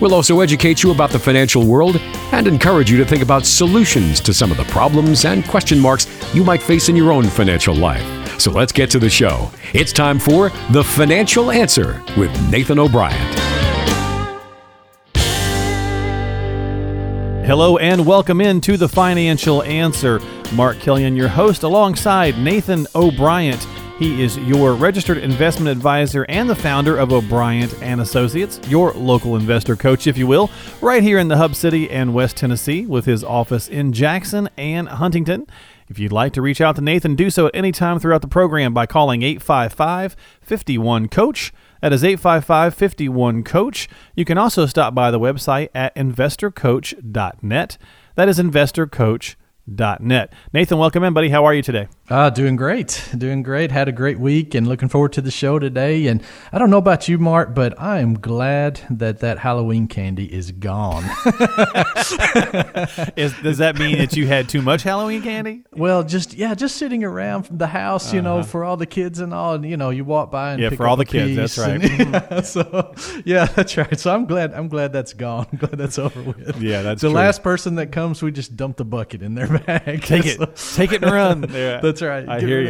We'll also educate you about the financial world and encourage you to think about solutions to some of the problems and question marks you might face in your own financial life. So let's get to the show. It's time for The Financial Answer with Nathan O'Brien. Hello and welcome in to The Financial Answer. Mark Killian, your host, alongside Nathan O'Brien. He is your registered investment advisor and the founder of O'Brien and Associates, your local investor coach, if you will, right here in the Hub City and West Tennessee with his office in Jackson and Huntington. If you'd like to reach out to Nathan, do so at any time throughout the program by calling 855-51-COACH. That is 855-51-COACH. You can also stop by the website at InvestorCoach.net. That is InvestorCoach.net. Nathan, welcome in, buddy. How are you today? Doing great. Had a great week and looking forward to the show today. And I don't know about you, Mark, but I am glad that Halloween candy is gone. Does that mean that you had too much Halloween candy? Well, just sitting around the house, you know, for all the kids and all, and, you know, you walk by and pick for all the kids. That's right. And, that's right. So I'm glad that's gone. I'm glad that's over with. Yeah, that's true. The last person that comes, we just dump the bucket in their bag. Take it and run. Yeah. That's right. I hear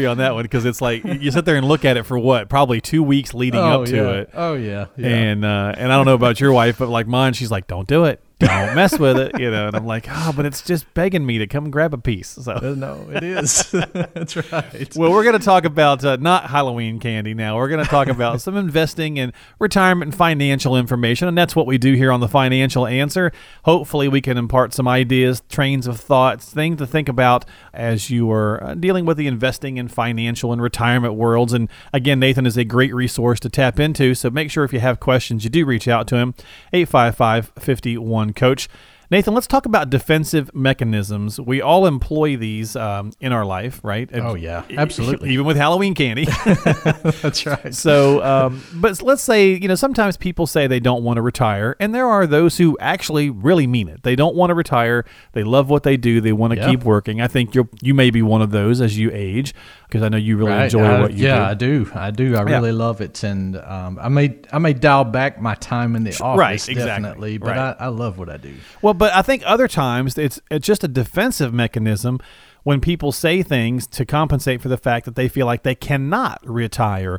you on that one, because it's like you sit there and look at it for what, probably 2 weeks leading up to it. Oh yeah, yeah. And I don't know about your wife, but like mine, she's like, "Don't do it. Don't mess with it," you know. And I'm like, but it's just begging me to come grab a piece. So no, it is. That's right. Well, we're going to talk about not Halloween candy now. We're going to talk about some investing and retirement and financial information, and that's what we do here on The Financial Answer. Hopefully, we can impart some ideas, trains of thoughts, things to think about as you are dealing with the investing and financial and retirement worlds. And again, Nathan is a great resource to tap into. So make sure if you have questions, you do reach out to him. 855-51-COACH. Nathan, let's talk about defensive mechanisms. We all employ these in our life, right? Oh, yeah, absolutely. Even with Halloween candy. That's right. So, but let's say, you know, sometimes people say they don't want to retire, and there are those who actually really mean it. They don't want to retire. They love what they do. They want to keep working. I think you may be one of those as you age, because I know you really enjoy what you do. Yeah, I do. I really love it, and I may dial back my time in the office, definitely, but I love what I do. Well, but I think other times it's just a defensive mechanism when people say things to compensate for the fact that they feel like they cannot retire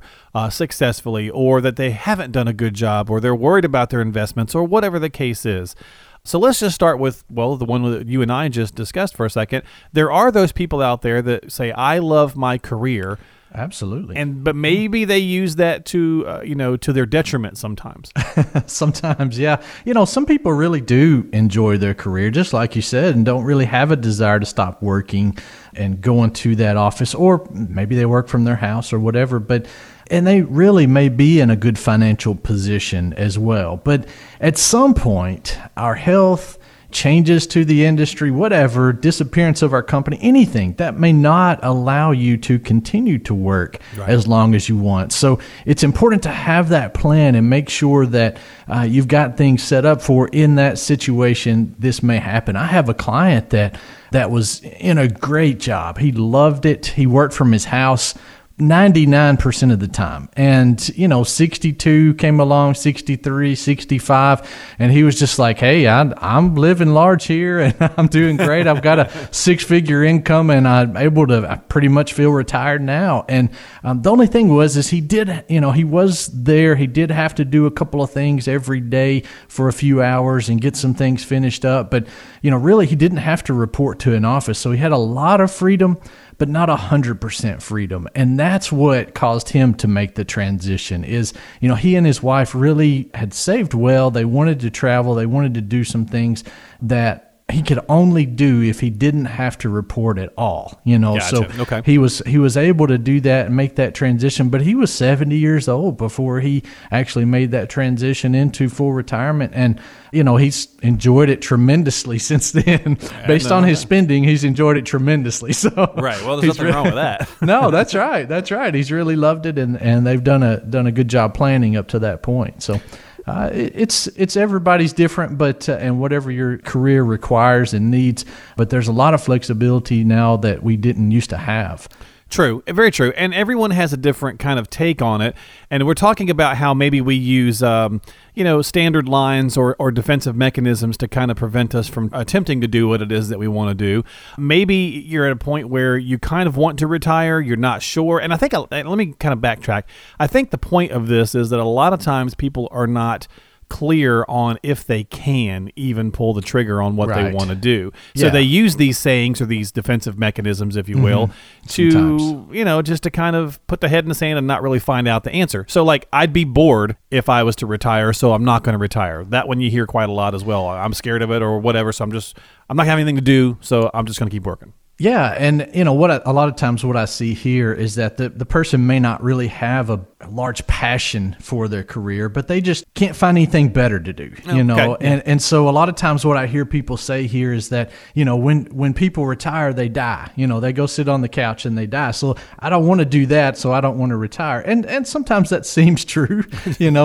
successfully, or that they haven't done a good job, or they're worried about their investments, or whatever the case is. So let's just start with, the one that you and I just discussed for a second. There are those people out there that say, "I love my career." Absolutely. But maybe they use that to, to their detriment sometimes. Sometimes, yeah. You know, some people really do enjoy their career, just like you said, and don't really have a desire to stop working and going to that office, or maybe they work from their house or whatever, and they really may be in a good financial position as well. But at some point, our health, changes to the industry, whatever, disappearance of our company, anything that may not allow you to continue to work as long as you want. So it's important to have that plan and make sure that you've got things set up for in that situation. This may happen. I have a client that was in a great job. He loved it. He worked from his house 99% of the time. And, 62 came along, 63, 65. And he was just like, "Hey, I'm living large here and I'm doing great. I've got a 6-figure income and I'm able to pretty much feel retired now." And the only thing was he did, he was there. He did have to do a couple of things every day for a few hours and get some things finished up. But, really he didn't have to report to an office. So he had a lot of freedom, but not 100% freedom. And that's what caused him to make the transition is, he and his wife really had saved well. They wanted to travel. They wanted to do some things that he could only do if he didn't have to report at all, you know. Gotcha. So okay. he was able to do that and make that transition, but he was 70 years old before he actually made that transition into full retirement. And, you know, he's enjoyed it tremendously since then. Based on his spending, he's enjoyed it tremendously. So right. Well, there's nothing wrong with that. No, that's right. That's right. He's really loved it, and they've done a good job planning up to that point. So it's everybody's different, but and whatever your career requires and needs. But there's a lot of flexibility now that we didn't used to have. True, very true. And everyone has a different kind of take on it. And we're talking about how maybe we use, standard lines or defensive mechanisms to kind of prevent us from attempting to do what it is that we want to do. Maybe you're at a point where you kind of want to retire, you're not sure. And I think, let me kind of backtrack. I think the point of this is that a lot of times people are not clear on if they can even pull the trigger on what right. they want to do. So yeah. they use these sayings or these defensive mechanisms, if you will, to, sometimes. Just to kind of put the head in the sand and not really find out the answer. So like, I'd be bored if I was to retire, so I'm not going to retire. That one you hear quite a lot as well. I'm scared of it or whatever. So I'm not having anything to do. So I'm just going to keep working. Yeah. And a lot of times what I see here is that the person may not really have a large passion for their career, but they just can't find anything better to do, Okay. And so a lot of times what I hear people say here is that, when people retire, they die, they go sit on the couch and they die. So I don't want to do that. So I don't want to retire. And sometimes that seems true, in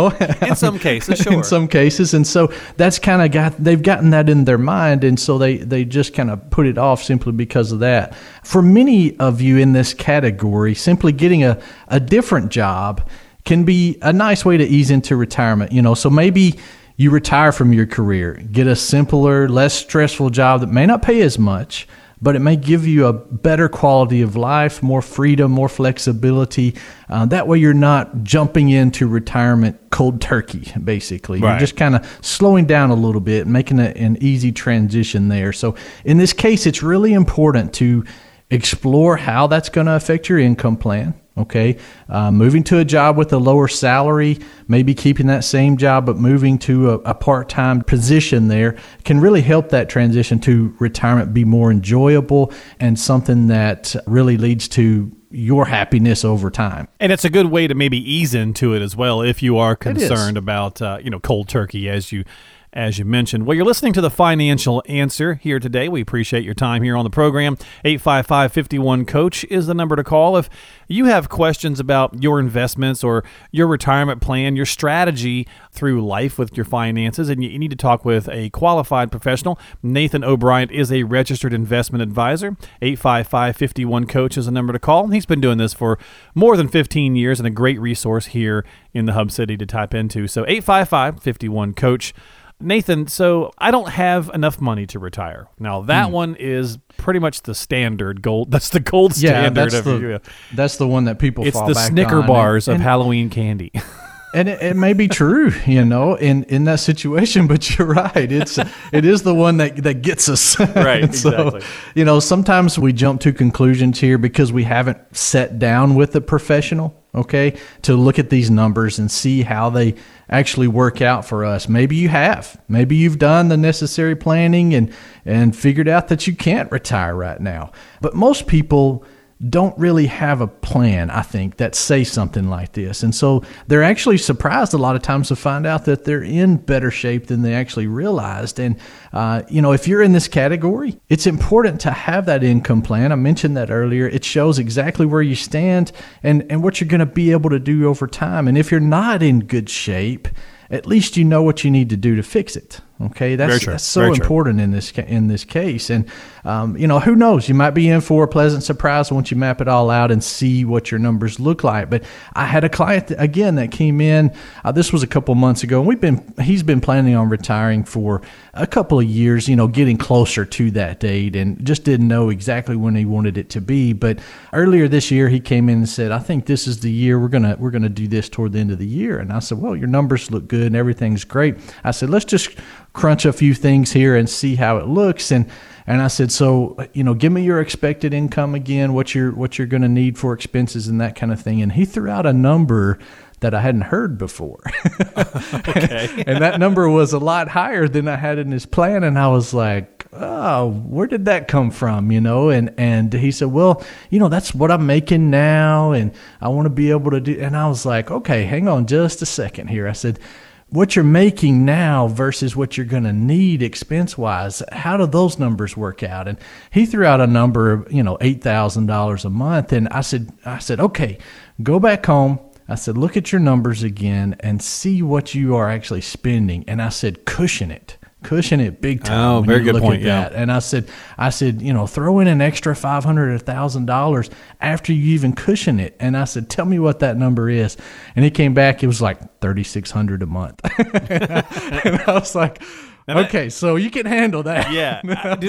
some cases, sure. In some cases. And so that's kind of they've gotten that in their mind. And so they just kind of put it off simply because of that. For many of you in this category, simply getting a different job can be a nice way to ease into retirement. So maybe you retire from your career, get a simpler, less stressful job that may not pay as much, but it may give you a better quality of life, more freedom, more flexibility. That way you're not jumping into retirement cold turkey, basically. Right. You're just kind of slowing down a little bit, making an easy transition there. So in this case, it's really important to explore how that's going to affect your income plan. Okay. Moving to a job with a lower salary, maybe keeping that same job, but moving to a part-time position there can really help that transition to retirement be more enjoyable and something that really leads to your happiness over time. And it's a good way to maybe ease into it as well if you are concerned about, cold turkey as you mentioned. Well, you're listening to The Financial Answer here today. We appreciate your time here on the program. 855-51-COACH is the number to call. If you have questions about your investments or your retirement plan, your strategy through life with your finances, and you need to talk with a qualified professional, Nathan O'Brien is a registered investment advisor. 855-51-COACH is the number to call. He's been doing this for more than 15 years and a great resource here in the Hub City to type into. So 855-51-COACH. Nathan, so I don't have enough money to retire. Now, that one is pretty much the standard gold. That's the gold standard. That's the one that people fall back on. It's the Snicker bars of Halloween candy. And it may be true, in that situation, but you're right. It is the one that gets us. Right, so, exactly. Sometimes we jump to conclusions here because we haven't sat down with a professional, okay, to look at these numbers and see how they actually work out for us. Maybe you have. Maybe you've done the necessary planning and figured out that you can't retire right now. But most people don't really have a plan, I think, that says something like this. And so they're actually surprised a lot of times to find out that they're in better shape than they actually realized. And, if you're in this category, it's important to have that income plan. I mentioned that earlier. It shows exactly where you stand and what you're going to be able to do over time. And if you're not in good shape, at least you know what you need to do to fix it. Okay, that's so important in this case. And, who knows? You might be in for a pleasant surprise once you map it all out and see what your numbers look like. But I had a client, that came in. This was a couple months ago. And he's been planning on retiring for a couple of years, getting closer to that date and just didn't know exactly when he wanted it to be. But earlier this year, he came in and said, I think this is the year we're going to do this toward the end of the year. And I said, well, your numbers look good and everything's great. I said, let's just crunch a few things here and see how it looks. And I said, so, give me your expected income again, what you're going to need for expenses and that kind of thing. And he threw out a number that I hadn't heard before. Okay. And that number was a lot higher than I had in his plan. And I was like, oh, where did that come from? You know, and he said, well, you know, that's what I'm making now, and I want to be able to do. And I was like, okay, hang on just a second here. I said, what you're making now versus what you're going to need expense-wise, how do those numbers work out? And he threw out a number of, you know, $8,000 a month. And I said, okay, go back home. I said, look at your numbers again and see what you are actually spending. And I said, cushion it big time. Oh, very good point. Yeah. And I said, you know, throw in an extra $500 or $1,000 after you even cushion it. And I said, tell me what that number is. And he came back, it was like $3,600 a month. And I was like, okay, so you can handle that. Yeah.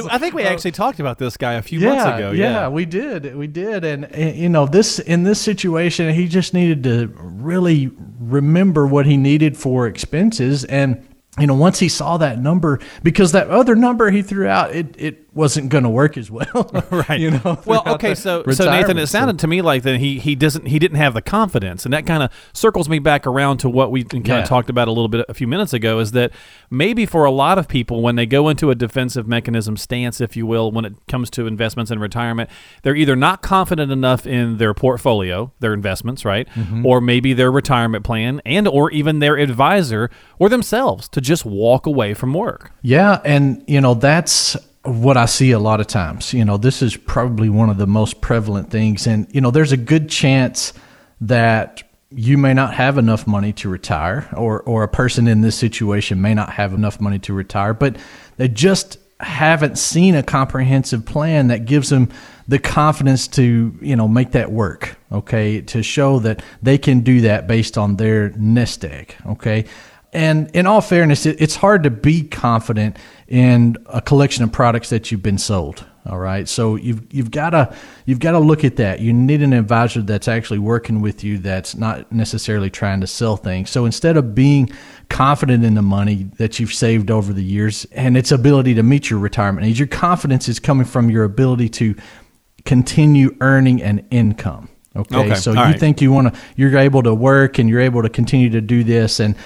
I think we actually talked about this guy a few months ago. Yeah, we did. And you know, in this situation, he just needed to really remember what he needed for expenses. And you know, once he saw that number, because that other number he threw out, it wasn't going to work as well. Right. You know. Well, okay, so Nathan, it sounded to me like that he didn't have the confidence, and that kind of circles me back around to what we kind of talked about a little bit a few minutes ago, is that maybe for a lot of people, when they go into a defensive mechanism stance, if you will, when it comes to investments and retirement, they're either not confident enough in their portfolio, their investments, right? Mm-hmm. Or maybe their retirement plan, and or even their advisor or themselves, to just walk away from work. Yeah, and you know, that's what I see a lot of times. You know, this is probably one of the most prevalent things. And, you know, there's a good chance that you may not have enough money to retire, or a person in this situation may not have enough money to retire, but they just haven't seen a comprehensive plan that gives them the confidence to, you know, make that work, okay, to show that they can do that based on their nest egg, okay? And in all fairness, it's hard to be confident in a collection of products that you've been sold. All right, so you've got to look at that. You need an advisor that's actually working with you, that's not necessarily trying to sell things. So instead of being confident in the money that you've saved over the years and its ability to meet your retirement needs, your confidence is coming from your ability to continue earning an income. Okay, so you think you're able to work and you're able to continue to do this, and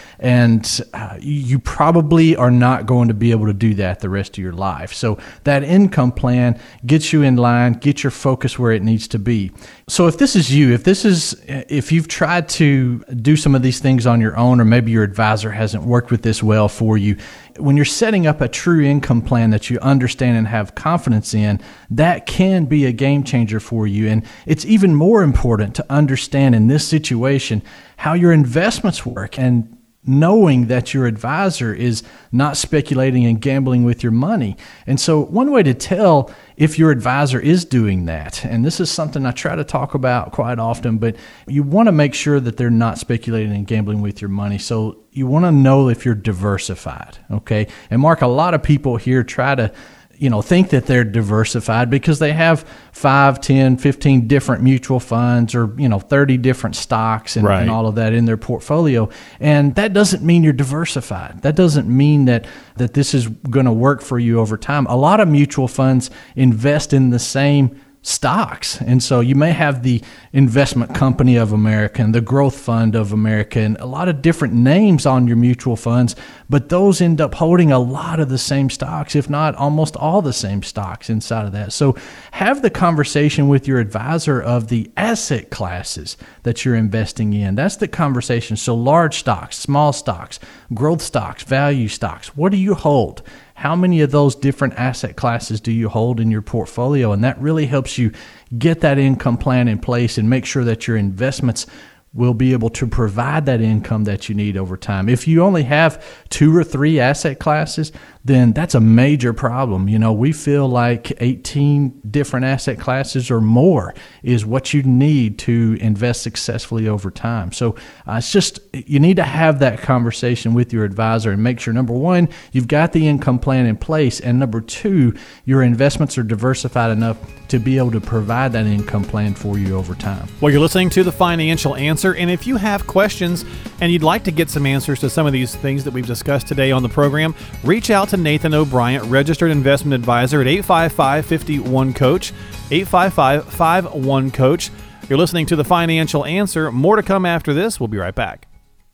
you probably are not going to be able to do that the rest of your life. So that income plan gets you in line, gets your focus where it needs to be. So if this is you, if you've tried to do some of these things on your own, or maybe your advisor hasn't worked with this well for you, when you're setting up a true income plan that you understand and have confidence in, that can be a game changer for you. And it's even more important to understand in this situation how your investments work, and knowing that your advisor is not speculating and gambling with your money. And so one way to tell if your advisor is doing that, and this is something I try to talk about quite often, but you want to make sure that they're not speculating and gambling with your money. So you want to know if you're diversified, okay? And Mark, a lot of people here try to, you know, think that they're diversified because they have 5, 10, 15 different mutual funds, or, you know, 30 different stocks and all of that in their portfolio. And that doesn't mean you're diversified. That doesn't mean that this is going to work for you over time. A lot of mutual funds invest in the same stocks. And so you may have the Investment Company of America and the Growth Fund of America and a lot of different names on your mutual funds, but those end up holding a lot of the same stocks, if not almost all the same stocks inside of that. So have the conversation with your advisor of the asset classes that you're investing in. That's the conversation. So large stocks, small stocks, growth stocks, value stocks, what do you hold? How many of those different asset classes do you hold in your portfolio? And that really helps you get that income plan in place and make sure that your investments will be able to provide that income that you need over time. If you only have 2 or 3 asset classes, then that's a major problem. You know, we feel like 18 different asset classes or more is what you need to invest successfully over time. So it's just, you need to have that conversation with your advisor and make sure, number one, you've got the income plan in place, and number two, your investments are diversified enough to be able to provide that income plan for you over time. Well, you're listening to The Financial Answer. And if you have questions and you'd like to get some answers to some of these things that we've discussed today on the program, reach out to Nathan O'Brien, Registered Investment Advisor, at 855-51-COACH, 855-51-COACH. You're listening to The Financial Answer. More to come after this. We'll be right back.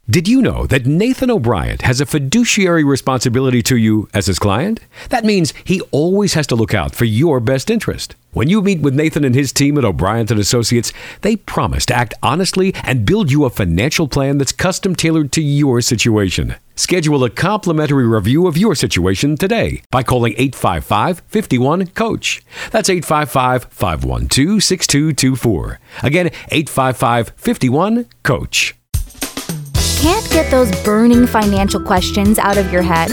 Did you know that Nathan O'Brien has a fiduciary responsibility to you as his client? That means he always has to look out for your best interest. When you meet with Nathan and his team at O'Brien and Associates, they promise to act honestly and build you a financial plan that's custom-tailored to your situation. Schedule a complimentary review of your situation today by calling 855-51-COACH. That's 855-512-6224. Again, 855-51-COACH. Can't get those burning financial questions out of your head?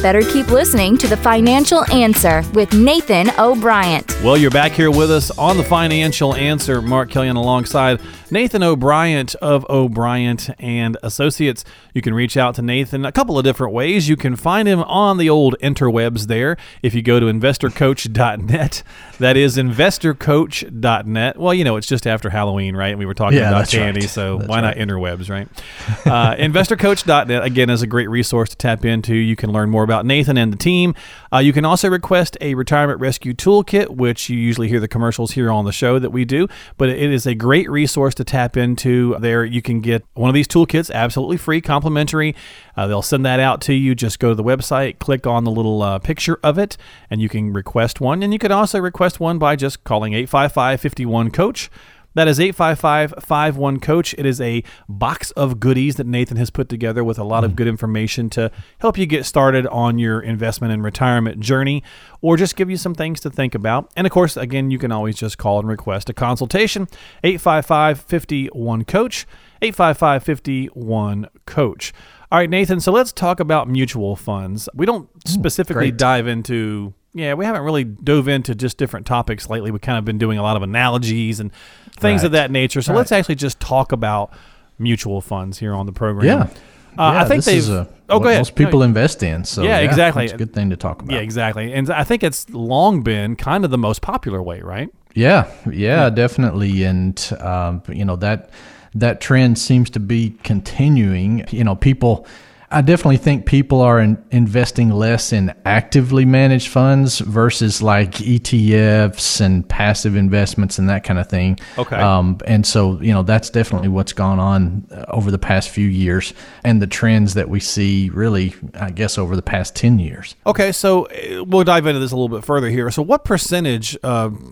Better keep listening to The Financial Answer with Nathan O'Brien. Well, you're back here with us on The Financial Answer. Mark Killian alongside Nathan O'Brien of O'Brien and Associates. You can reach out to Nathan a couple of different ways. You can find him on the old interwebs there. If you go to InvestorCoach.net, that is InvestorCoach.net. Well, you know, it's just after Halloween, right? We were talking about candy, right. So that's why not interwebs, right? InvestorCoach.net, again, is a great resource to tap into. You can learn more about Nathan and the team. You can also request a retirement rescue toolkit, which you usually hear the commercials here on the show that we do, but it is a great resource to tap into there. You can get one of these toolkits absolutely free, complimentary. They'll send that out to you. Just go to the website, click on the little picture of it, and you can request one. And you can also request one by just calling 855-51-COACH. That is 855-51-COACH. It is a box of goodies that Nathan has put together with a lot of good information to help you get started on your investment and retirement journey, or just give you some things to think about. And of course, again, you can always just call and request a consultation. 855-51-COACH. 855-51-COACH. All right, Nathan, so let's talk about mutual funds. We don't specifically dive into... Yeah, we haven't really dove into just different topics lately. We've kind of been doing a lot of analogies and things of that nature. So let's actually just talk about mutual funds here on the program. I think this is what most people invest in. So exactly. It's a good thing to talk about. Yeah, exactly. And I think it's long been kind of the most popular way, right? Yeah, definitely. And, you know, that trend seems to be continuing. You know, I definitely think people are investing less in actively managed funds versus like ETFs and passive investments and that kind of thing. Okay. And so, you know, that's definitely what's gone on over the past few years and the trends that we see really, I guess, over the past 10 years. Okay. So we'll dive into this a little bit further here. So what percentage,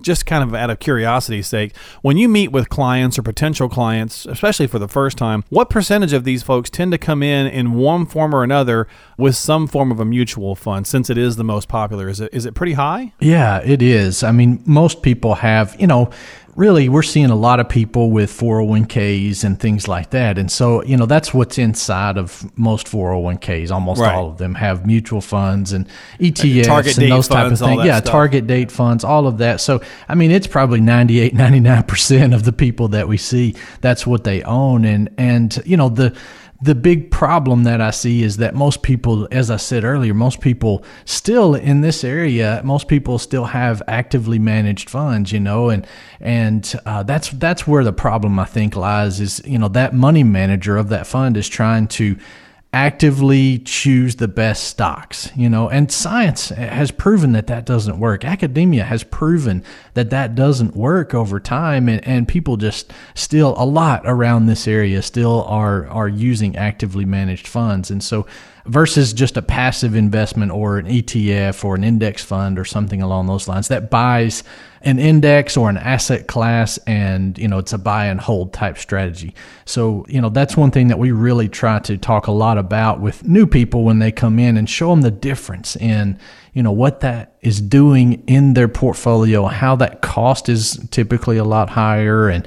just kind of out of curiosity's sake, when you meet with clients or potential clients, especially for the first time, what percentage of these folks tend to come in one form or another with some form of a mutual fund, since it is the most popular? Is it pretty high? Yeah, it is. I mean, most people have, you know, really we're seeing a lot of people with 401ks and things like that. And so, you know, that's what's inside of most 401ks. Almost all of them have mutual funds and ETFs and those type of things. Yeah, target date funds, all of that. So, I mean, it's probably 98, 99% of the people that we see, that's what they own. And you know, the big problem that I see is that most people, as I said earlier, most people still in this area, most people still have actively managed funds, you know, and that's where the problem I think lies is, you know, that money manager of that fund is trying to actively choose the best stocks, you know, and science has proven that doesn't work. Academia has proven that doesn't work over time, and people just still a lot around this area still are using actively managed funds. And so versus just a passive investment or an ETF or an index fund or something along those lines that buys an index or an asset class, and, you know, it's a buy and hold type strategy. So, you know, that's one thing that we really try to talk a lot about with new people when they come in and show them the difference in, you know, what that is doing in their portfolio, how that cost is typically a lot higher and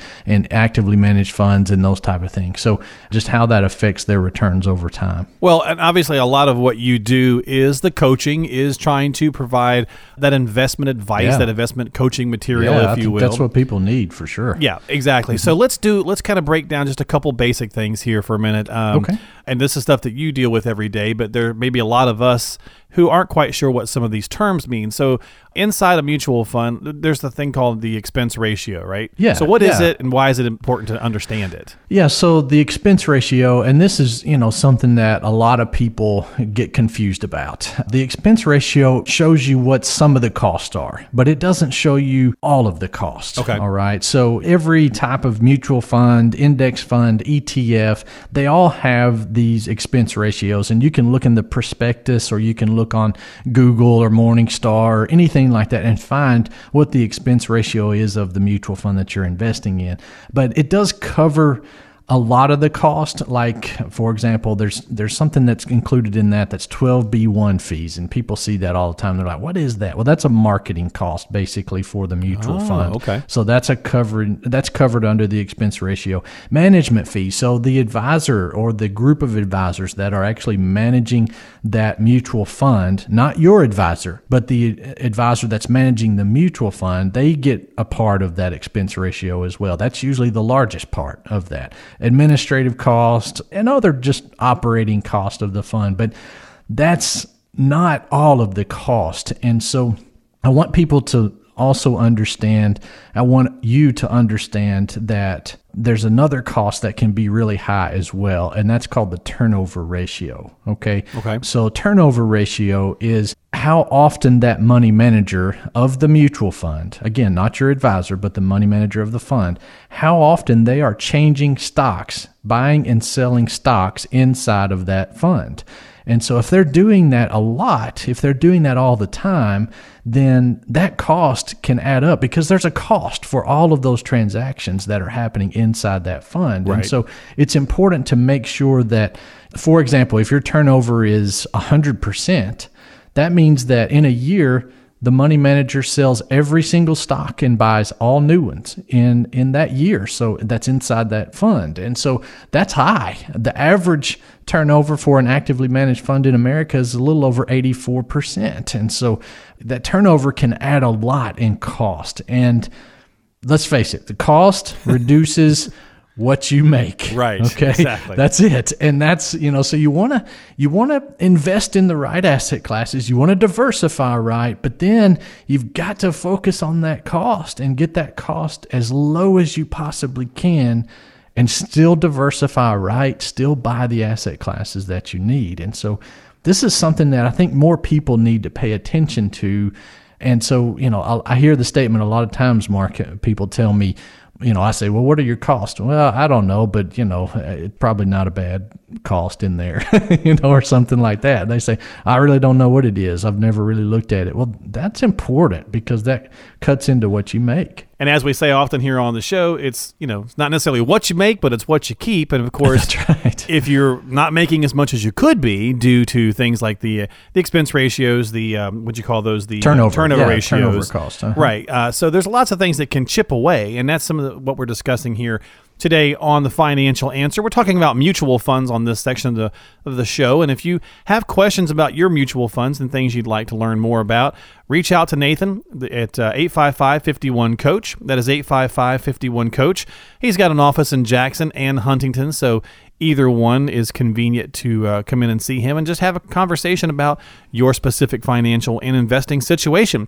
actively managed funds and those type of things. So just how that affects their returns over time. Well, and obviously a lot of what you do is the coaching is trying to provide that investment advice, that investment coaching material, if you will. That's what people need for sure. Yeah, exactly. So let's kind of break down just a couple basic things here for a minute. Okay. And this is stuff that you deal with every day, but there may be a lot of us who aren't quite sure what some of these terms mean. So inside a mutual fund, there's the thing called the expense ratio, right? Yeah. So what is it, and why is it important to understand it? Yeah. So the expense ratio, and this is, you know, something that a lot of people get confused about. The expense ratio shows you what some of the costs are, but it doesn't show you all of the costs. Okay. All right. So every type of mutual fund, index fund, ETF, they all have these expense ratios, and you can look in the prospectus, or you can look on Google or Morningstar or anything like that and find what the expense ratio is of the mutual fund that you're investing in. But it does cover a lot of the cost. Like, for example, there's something that's included in that that's 12B1 fees, and people see that all the time. They're like, what is that? Well, that's a marketing cost basically for the mutual fund. Okay. So that's covered under the expense ratio. Management fees. So the advisor or the group of advisors that are actually managing that mutual fund, not your advisor, but the advisor that's managing the mutual fund, they get a part of that expense ratio as well. That's usually the largest part of that. Administrative costs, and other just operating cost of the fund. But that's not all of the cost. And so I want people to also understand, I want you to understand that there's another cost that can be really high as well, and that's called the turnover ratio. Okay? Okay. So turnover ratio is how often that money manager of the mutual fund, again, not your advisor, but the money manager of the fund, how often they are changing stocks, buying and selling stocks inside of that fund. And so if they're doing that a lot, if they're doing that all the time, then that cost can add up, because there's a cost for all of those transactions that are happening inside that fund. Right. And so it's important to make sure that, for example, if your turnover is 100%, that means that in a year, the money manager sells every single stock and buys all new ones in that year. So that's inside that fund. And so that's high. The average turnover for an actively managed fund in America is a little over 84%. And so that turnover can add a lot in cost. And let's face it, the cost reduces what you make. Right. Okay. Exactly. That's it. And that's, you know, so you want to invest in the right asset classes. You want to diversify, right? But then you've got to focus on that cost and get that cost as low as you possibly can, and still diversify, right? Still buy the asset classes that you need. And so this is something that I think more people need to pay attention to. And so, you know, I hear the statement a lot of times, Mark, people tell me, you know, I say, well, what are your costs? Well, I don't know, but, you know, it's probably not a bad cost in there, you know, or something like that. They say, I really don't know what it is. I've never really looked at it. Well, that's important, because that cuts into what you make. And as we say often here on the show, it's, you know, it's not necessarily what you make, but it's what you keep. And of course, that's right. If you're not making as much as you could be due to things like the expense ratios, the what do you call those? The turnover ratios, turnover cost, uh-huh. Right? So there's lots of things that can chip away, and that's some of what we're discussing here today on The Financial Answer. We're talking about mutual funds on this section of the show. And if you have questions about your mutual funds and things you'd like to learn more about, reach out to Nathan at 855-51-COACH. That is 855-51-COACH. He's got an office in Jackson and Huntington, so either one is convenient to come in and see him and just have a conversation about your specific financial and investing situation.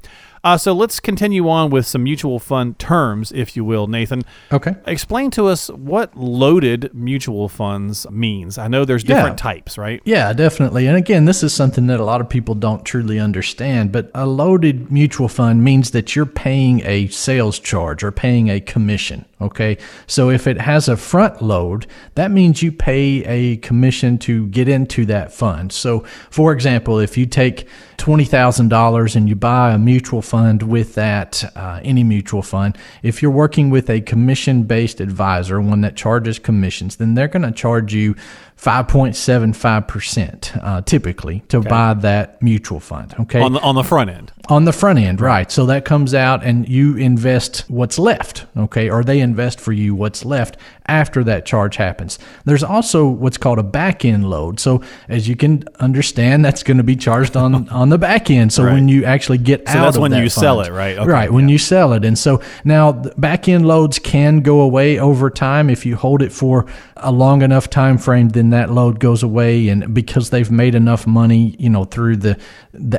So let's continue on with some mutual fund terms, if you will, Nathan. Okay. Explain to us what loaded mutual funds means. I know there's different types, right? Yeah, definitely. And again, this is something that a lot of people don't truly understand, but a loaded mutual fund means that you're paying a sales charge or paying a commission, okay? So if it has a front load, that means you pay a commission to get into that fund. So for example, if you take $20,000 and you buy a mutual fund with that, any mutual fund, if you're working with a commission-based advisor, one that charges commissions, then they're going to charge you 5.75% typically to buy that mutual fund. Okay. On the front end. On the front end, right. So that comes out and you invest what's left, okay, or they invest for you what's left after that charge happens. There's also what's called a back end load. So as you can understand, that's going to be charged on the back end. So right. when you actually get so out of that fund. So that's when you sell it, right? Okay, right, when you sell it. And so now back end loads can go away over time. If you hold it for a long enough time frame, then that load goes away. And because they've made enough money, you know, through the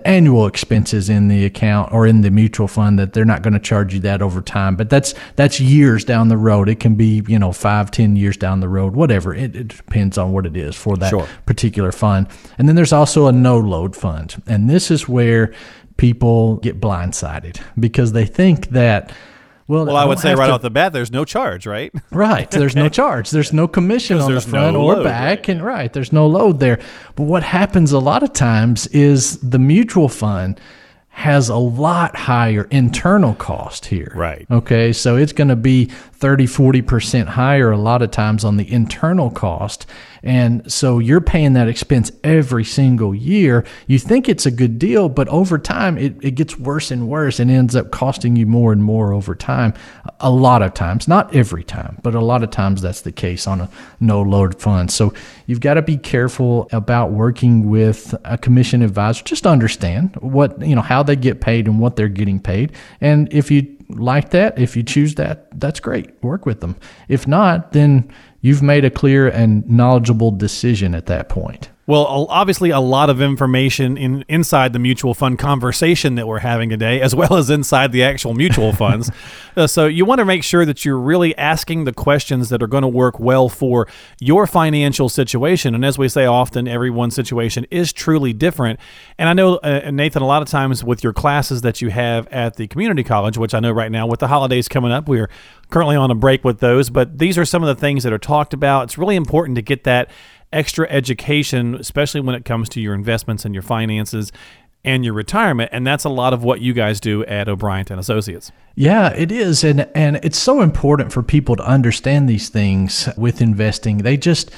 annual expenses in the account or in the mutual fund, that they're not going to charge you that over time. But that's years down the road. It can be, you know, 5-10 years down the road, whatever. It depends on what it is for that sure. particular fund. And then there's also a no load fund. And this is where people get blindsided because they think that, well, I would say right off the bat, there's no charge, right? Right. There's no charge. There's no commission on the front or back. And right, there's no load there. But what happens a lot of times is the mutual fund has a lot higher internal cost here. Right. Okay. So it's going to be 30-40% higher a lot of times on the internal cost. And so you're paying that expense every single year. You think it's a good deal, but over time it gets worse and worse and ends up costing you more and more over time. A lot of times, not every time, but a lot of times that's the case on a no load fund. So you've got to be careful about working with a commission advisor. Just understand what, you know, how they get paid and what they're getting paid. And if you like that, if you choose that, that's great. Work with them. If not, then you've made a clear and knowledgeable decision at that point. Well, obviously a lot of information inside the mutual fund conversation that we're having today, as well as inside the actual mutual funds. So you want to make sure that you're really asking the questions that are going to work well for your financial situation. And as we say often, everyone's situation is truly different. And I know, Nathan, a lot of times with your classes that you have at the community college, which I know right now with the holidays coming up, we're currently on a break with those, but these are some of the things that are talked about. It's really important to get that extra education, especially when it comes to your investments and your finances and your retirement. And that's a lot of what you guys do at O'Brien and Associates. Yeah, it is. And it's so important for people to understand these things with investing. They just,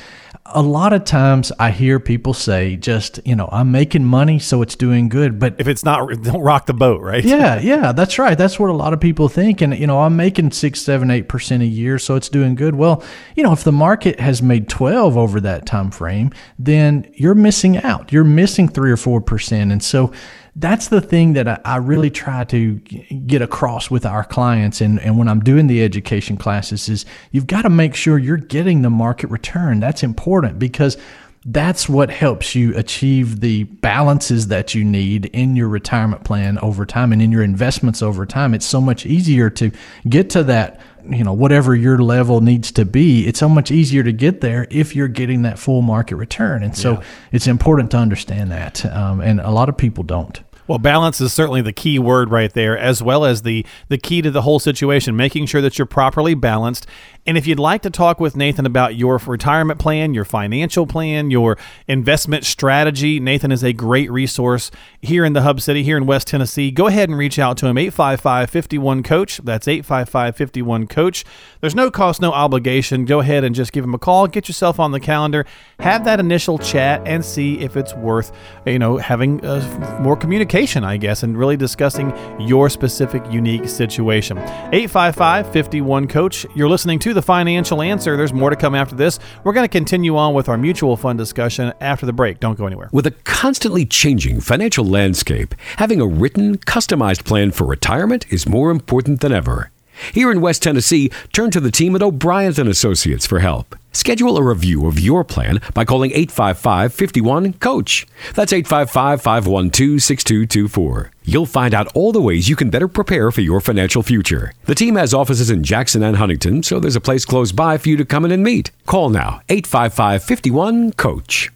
a lot of times I hear people say just, you know, I'm making money, so it's doing good. But if it's not, don't rock the boat, right? Yeah, that's right. That's what a lot of people think. And, you know, I'm making 6-8% a year, so it's doing good. Well, you know, if the market has made 12 over that time frame, then you're missing out. You're missing 3-4%. And so that's the thing that I really try to get across with our clients and when I'm doing the education classes is you've got to make sure you're getting the market return. That's important because that's what helps you achieve the balances that you need in your retirement plan over time and in your investments over time. It's so much easier to get to that, you know, whatever your level needs to be. It's so much easier to get there if you're getting that full market return. And so it's important to understand that. And a lot of people don't. Well, balance is certainly the key word right there, as well as the key to the whole situation, making sure that you're properly balanced. And if you'd like to talk with Nathan about your retirement plan, your financial plan, your investment strategy, Nathan is a great resource here in the Hub City, here in West Tennessee. Go ahead and reach out to him, 855-51-COACH. That's 855-51-COACH. There's no cost, no obligation. Go ahead and just give him a call. Get yourself on the calendar. Have that initial chat and see if it's worth, you know, having more communication, I guess, and really discussing your specific unique situation. 855-51-COACH. You're listening to The Financial Answer. There's more to come after this. We're going to continue on with our mutual fund discussion after the break. Don't go anywhere. With a constantly changing financial landscape, having a written, customized plan for retirement is more important than ever. Here in West Tennessee, turn to the team at O'Brien and Associates for help. Schedule a review of your plan by calling 855-51-COACH. That's 855-512-6224. You'll find out all the ways you can better prepare for your financial future. The team has offices in Jackson and Huntington, so there's a place close by for you to come in and meet. Call now, 855-51-COACH.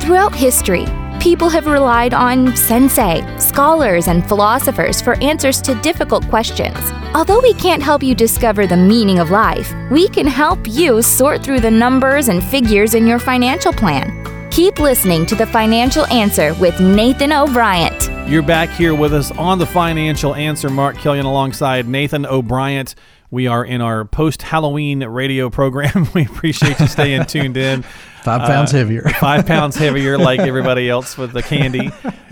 Throughout history, people have relied on sensei, scholars, and philosophers for answers to difficult questions. Although we can't help you discover the meaning of life, we can help you sort through the numbers and figures in your financial plan. Keep listening to The Financial Answer with Nathan O'Brien. You're back here with us on The Financial Answer. Mark Killian alongside Nathan O'Brien. We are in our post-Halloween radio program. We appreciate you staying tuned in. 5 pounds heavier. 5 pounds heavier like everybody else with the candy.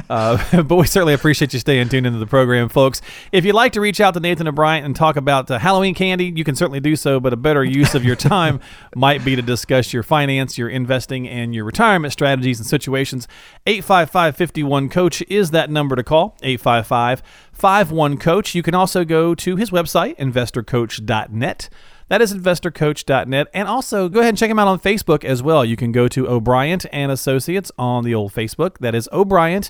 But we certainly appreciate you staying tuned into the program, folks. If you'd like to reach out to Nathan O'Brien and talk about Halloween candy, you can certainly do so, but a better use of your time might be to discuss your finance, your investing, and your retirement strategies and situations. 855-51-COACH is that number to call, 855-51-COACH. You can also go to his website, InvestorCoach.net. That is InvestorCoach.net. And also, go ahead and check him out on Facebook as well. You can go to O'Brien and Associates on the old Facebook. That is O'Brien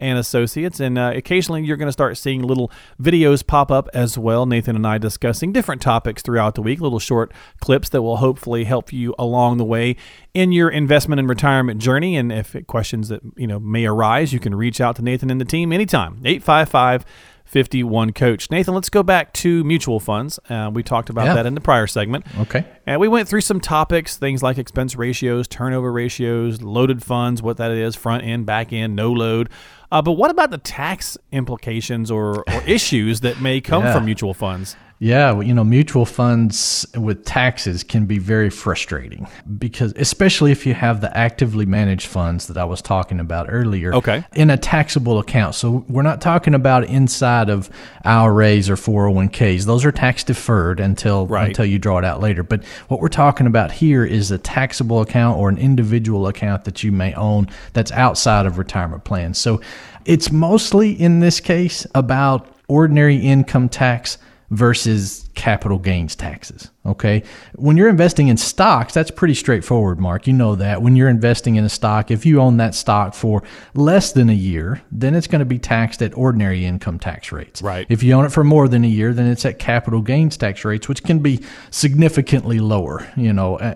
and Associates. And occasionally, you're going to start seeing little videos pop up as well. Nathan and I discussing different topics throughout the week, little short clips that will hopefully help you along the way in your investment and retirement journey. And if questions that may arise, you can reach out to Nathan and the team anytime, 855-51-COACH. Nathan, let's go back to mutual funds. We talked about that in the prior segment. Okay. And we went through some topics, things like expense ratios, turnover ratios, loaded funds, what that is, front end, back end, no load. But what about the tax implications or issues that may come from mutual funds? Yeah, well, mutual funds with taxes can be very frustrating because, especially if you have the actively managed funds that I was talking about earlier, in a taxable account. So we're not talking about inside of IRAs or 401ks. Those are tax deferred until you draw it out later. But what we're talking about here is a taxable account or an individual account that you may own that's outside of retirement plans. So it's mostly, in this case, about ordinary income tax versus capital gains taxes. Okay. When you're investing in stocks, that's pretty straightforward, Mark. You know that when you're investing in a stock, if you own that stock for less than a year, then it's going to be taxed at ordinary income tax rates. Right. If you own it for more than a year, then it's at capital gains tax rates, which can be significantly lower,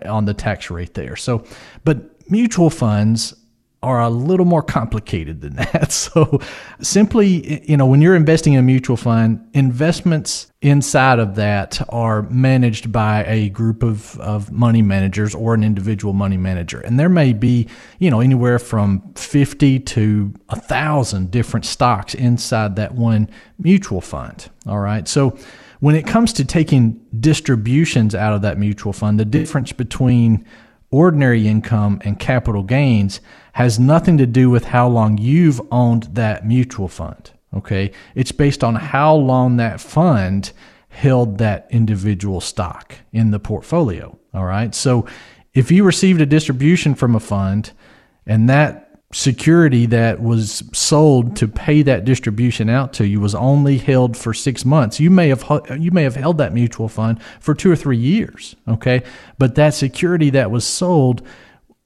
on the tax rate there. So, but mutual funds are a little more complicated than that. So simply, when you're investing in a mutual fund, investments inside of that are managed by a group of money managers or an individual money manager. And there may be, anywhere from 50 to 1,000 different stocks inside that one mutual fund. All right. So when it comes to taking distributions out of that mutual fund, the difference between ordinary income and capital gains has nothing to do with how long you've owned that mutual fund, okay? It's based on how long that fund held that individual stock in the portfolio, all right? So if you received a distribution from a fund and that security that was sold to pay that distribution out to you was only held for 6 months, you may have held that mutual fund for 2 or 3 years, okay? But that security that was sold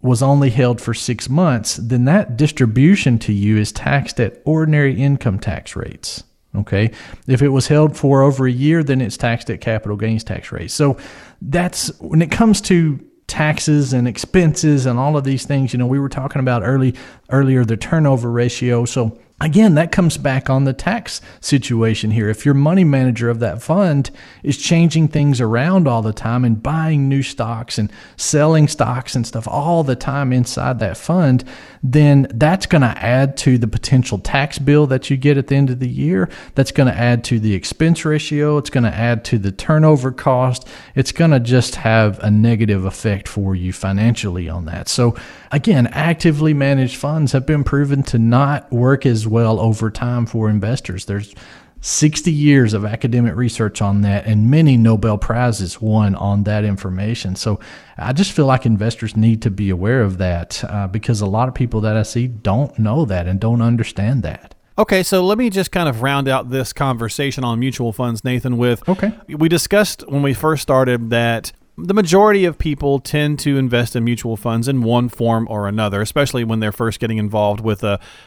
was only held for 6 months, then that distribution to you is taxed at ordinary income tax rates, okay? If it was held for over a year, then it's taxed at capital gains tax rates. So that's, when it comes to taxes and expenses and all of these things, we were talking about earlier, the turnover ratio. So again, that comes back on the tax situation here. If your money manager of that fund is changing things around all the time and buying new stocks and selling stocks and stuff all the time inside that fund, then that's going to add to the potential tax bill that you get at the end of the year. That's going to add to the expense ratio. It's going to add to the turnover cost. It's going to just have a negative effect for you financially on that. So again, actively managed funds have been proven to not work as well over time for investors. There's 60 years of academic research on that and many Nobel Prizes won on that information. So I just feel like investors need to be aware of that because a lot of people that I see don't know that and don't understand that. Okay, so let me just kind of round out this conversation on mutual funds, Nathan, with we discussed when we first started that the majority of people tend to invest in mutual funds in one form or another, especially when they're first getting involved with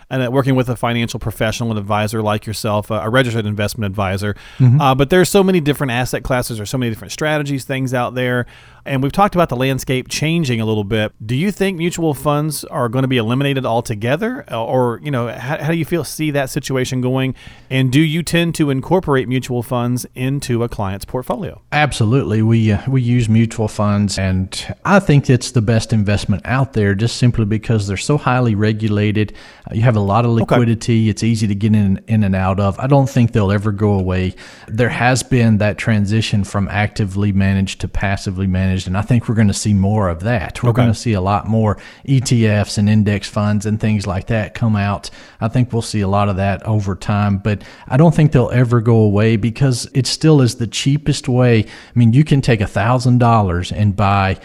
working with a financial professional, an advisor like yourself, a registered investment advisor. Mm-hmm. But there's so many different asset classes or so many different strategies, things out there. And we've talked about the landscape changing a little bit. Do you think mutual funds are going to be eliminated altogether? Or, how do you see that situation going? And do you tend to incorporate mutual funds into a client's portfolio? Absolutely. We use mutual funds, and I think it's the best investment out there just simply because they're so highly regulated. You have a lot of liquidity. Okay. It's easy to get in and out of. I don't think they'll ever go away. There has been that transition from actively managed to passively managed managed. And I think we're going to see more of that. We're going to see a lot more ETFs and index funds and things like that come out. I think we'll see a lot of that over time, but I don't think they'll ever go away because it still is the cheapest way. I mean, you can take $1,000 and buy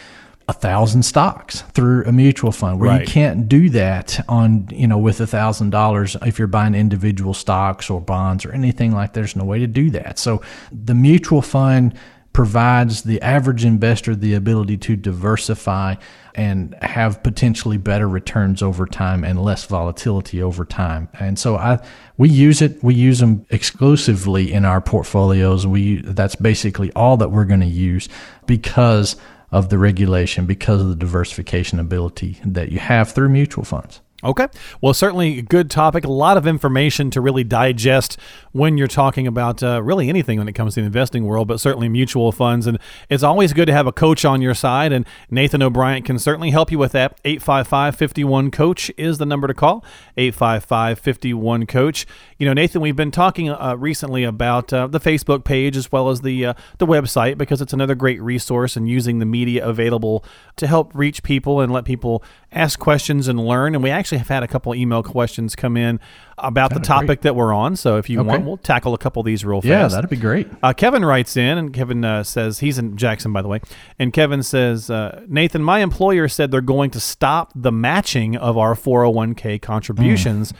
1,000 stocks through a mutual fund, where you can't do that on, with $1,000 if you're buying individual stocks or bonds or anything like that. There's no way to do that. So the mutual fund provides the average investor the ability to diversify and have potentially better returns over time and less volatility over time. And so we use it. We use them exclusively in our portfolios. That's basically all that we're going to use because of the regulation, because of the diversification ability that you have through mutual funds. Okay. Well, certainly a good topic, a lot of information to really digest when you're talking about really anything when it comes to the investing world, but certainly mutual funds. And it's always good to have a coach on your side, and Nathan O'Brien can certainly help you with that. 855-51-COACH is the number to call, 855-51-COACH. Nathan, we've been talking recently about the Facebook page as well as the website, because it's another great resource, and using the media available to help reach people and let people ask questions and learn. And we actually have had a couple of email questions come in about the topic that we're on. So if you want, we'll tackle a couple of these real fast. Yeah, that'd be great. Kevin writes in, and Kevin says, he's in Jackson, by the way. And Kevin says, Nathan, my employer said they're going to stop the matching of our 401k contributions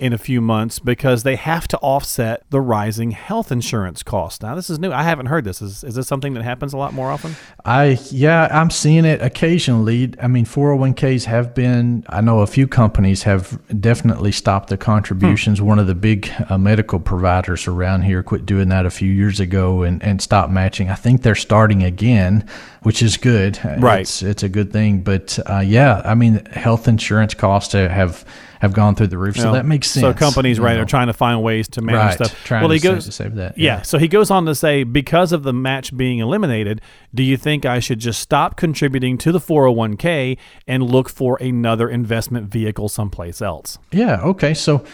in a few months because they have to offset the rising health insurance costs. Now, this is new. I haven't heard this. Is this something that happens a lot more often? I'm seeing it occasionally. I mean, 401ks have been, I know a few companies have definitely stopped the contributions. One of the big medical providers around here quit doing that a few years ago and stopped matching. I think they're starting again, which is good. Right. It's a good thing. But health insurance costs have gone through the roof. So that makes sense. So companies, are trying to find ways to manage stuff. Save that. Yeah. So he goes on to say, because of the match being eliminated, do you think I should just stop contributing to the 401k and look for another investment vehicle someplace else? Yeah. Okay. So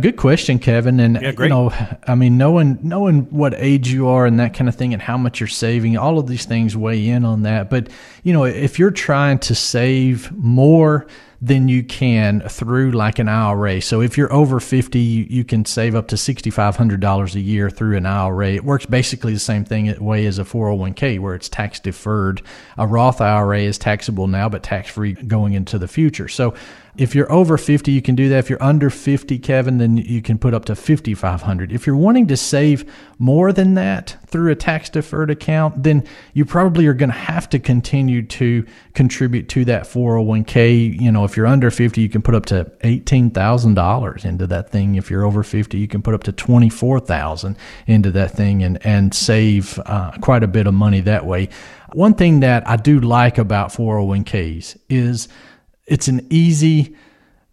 good question, Kevin. And knowing what age you are and that kind of thing and how much you're saving, all of these things weigh in on that. But if you're trying to save more than you can through like an IRA. So if you're over 50, you can save up to $6,500 a year through an IRA. It works basically the same thing way as a 401k, where it's tax deferred. A Roth IRA is taxable now, but tax-free going into the future. So if you're over 50, you can do that. If you're under 50, Kevin, then you can put up to $5,500. If you're wanting to save more than that through a tax-deferred account, then you probably are going to have to continue to contribute to that 401k. If you're under 50, you can put up to $18,000 into that thing. If you're over 50, you can put up to $24,000 into that thing and save quite a bit of money that way. One thing that I do like about 401ks is it's an easy,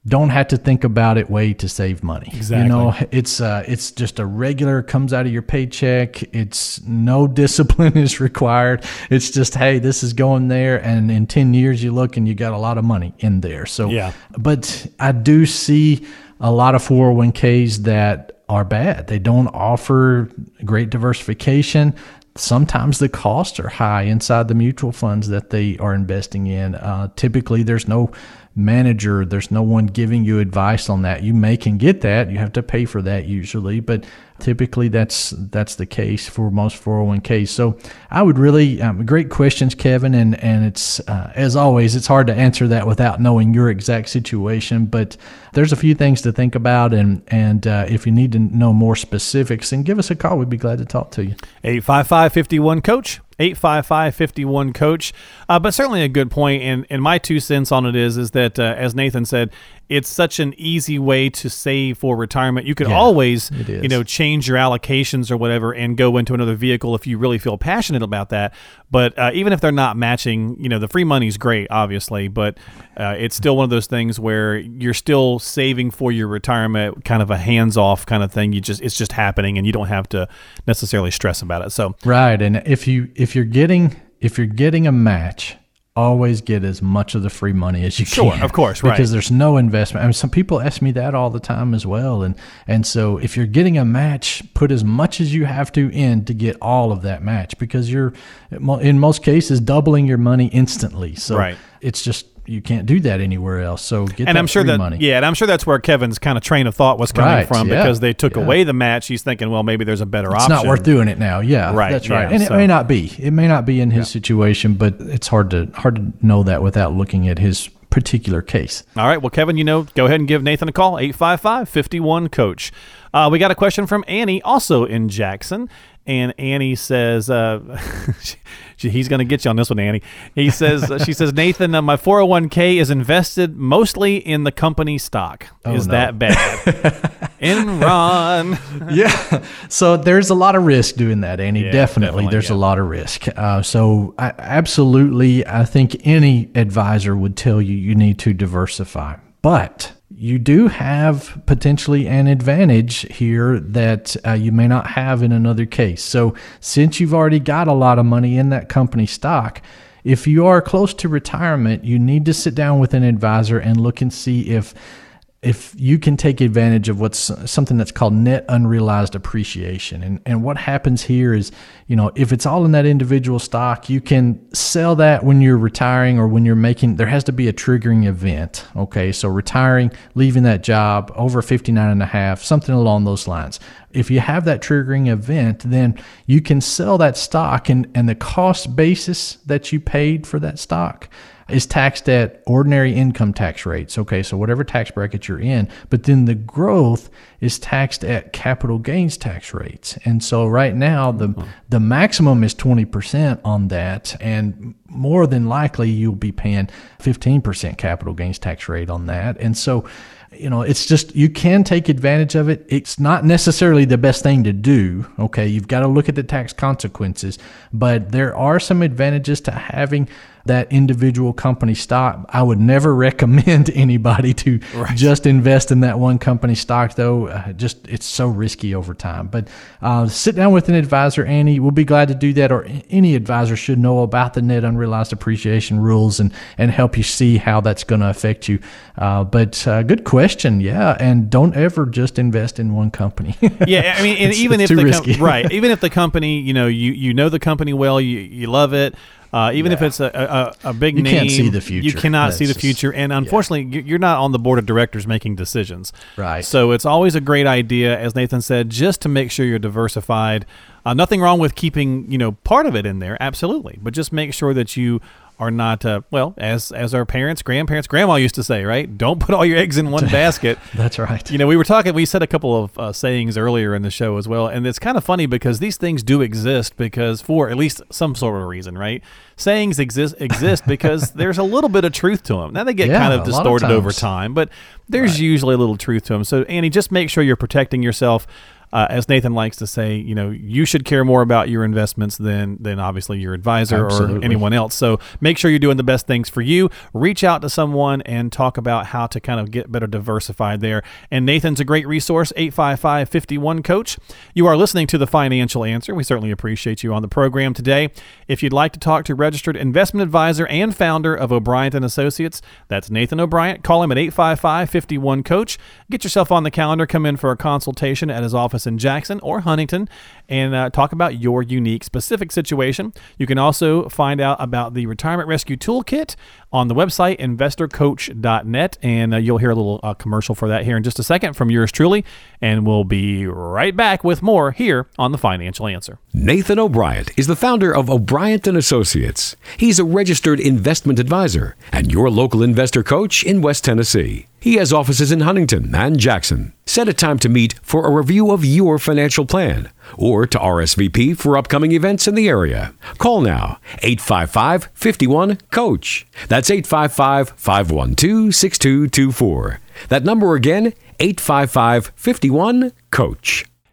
don't have to think about it way to save money. Exactly. It's just a regular, comes out of your paycheck. It's no discipline is required. It's just, hey, this is going there. And in 10 years you look and you got a lot of money in there. So, but I do see a lot of 401ks that are bad. They don't offer great diversification. Sometimes the costs are high inside the mutual funds that they are investing in. Typically, there's no manager. There's no one giving you advice on that. You may can get that. You have to pay for that usually, but typically that's the case for most 401ks. So I would really, great questions, Kevin. And it's, as always, it's hard to answer that without knowing your exact situation, but there's a few things to think about. And if you need to know more specifics, then give us a call. We'd be glad to talk to you. 855-51-COACH. 855-51-COACH. But certainly a good point. And my 2 cents on it is that, as Nathan said, it's such an easy way to save for retirement. You could always, change your allocations or whatever and go into another vehicle if you really feel passionate about that. But even if they're not matching, the free money's great, obviously, but it's still one of those things where you're still saving for your retirement, kind of a hands-off kind of thing. It's just happening, and you don't have to necessarily stress about it. So right, and if you're getting a match always get as much of the free money as you can. Sure, of course, right. Because there's no investment. I mean, some people ask me that all the time as well. And so if you're getting a match, put as much as you have to in to get all of that match, because you're, in most cases, doubling your money instantly. So right. It's just, you can't do that anywhere else. So get that free money. Yeah, and I'm sure that's where Kevin's kind of train of thought was coming from, because they took away the match. He's thinking, well, maybe there's a better option. It's not worth doing it now. Yeah, right. That's right. And it may not be. It may not be in his situation, but it's hard to know that without looking at his particular case. All right. Well, Kevin, go ahead and give Nathan a call, 855-51-COACH. We got a question from Annie, also in Jackson. And Annie says, he's going to get you on this one, Annie. She says, Nathan, my 401k is invested mostly in the company stock. That bad? Enron. Yeah. So there's a lot of risk doing that, Annie. Yeah, definitely. There's a lot of risk. I think any advisor would tell you need to diversify. But you do have potentially an advantage here that you may not have in another case. So since you've already got a lot of money in that company stock, if you are close to retirement, you need to sit down with an advisor and look and see if you can take advantage of what's something that's called net unrealized appreciation. And what happens here is, if it's all in that individual stock, you can sell that when you're retiring or when you're there has to be a triggering event. Okay. So retiring, leaving that job over 59.5, something along those lines. If you have that triggering event, then you can sell that stock and the cost basis that you paid for that stock is taxed at ordinary income tax rates. Okay, so whatever tax bracket you're in, but then the growth is taxed at capital gains tax rates. And so right now, the maximum is 20% on that, and more than likely you'll be paying 15% capital gains tax rate on that. And so, it's just, you can take advantage of it. It's not necessarily the best thing to do. Okay, you've got to look at the tax consequences, but there are some advantages to having that individual company stock. I would never recommend anybody to just invest in that one company stock, though. It's so risky over time. But sit down with an advisor, Annie. We'll be glad to do that, or any advisor should know about the net unrealized appreciation rules and help you see how that's going to affect you. But good question, yeah. And don't ever just invest in one company. Yeah, I mean, and even if the company, you know the company well, you love it. Even if it's a big name, you can't see the future. You cannot see the future. And unfortunately, you're not on the board of directors making decisions. Right. So it's always a great idea, as Nathan said, just to make sure you're diversified. Nothing wrong with keeping, part of it in there. Absolutely. But just make sure that you are not, as our parents, grandparents, grandma used to say, right? Don't put all your eggs in one basket. That's right. We said a couple of sayings earlier in the show as well. And it's kind of funny because these things do exist because for at least some sort of reason, right? Sayings exist because there's a little bit of truth to them. Now they get kind of distorted over time, but there's usually a little truth to them. So Annie, just make sure you're protecting yourself. As Nathan likes to say, you should care more about your investments than obviously your advisor or anyone else. So make sure you're doing the best things for you. Reach out to someone and talk about how to kind of get better diversified there. And Nathan's a great resource, 855-51-COACH. You are listening to The Financial Answer. We certainly appreciate you on the program today. If you'd like to talk to registered investment advisor and founder of O'Brien and Associates, that's Nathan O'Brien. Call him at 855-51-COACH. Get yourself on the calendar. Come in for a consultation at his office in Jackson or Huntington and talk about your unique specific situation. You can also find out about the Retirement Rescue Toolkit on the website InvestorCoach.net, and you'll hear a little commercial for that here in just a second from yours truly, and we'll be right back with more here on The Financial Answer. Nathan O'Brien is the founder of O'Brien and Associates. He's a registered investment advisor and your local investor coach in West Tennessee. He has offices in Huntington and Jackson. Set a time to meet for a review of your financial plan or to RSVP for upcoming events in the area. Call now, 855-51-COACH. That's 855-512-6224. That number again, 855-51-COACH.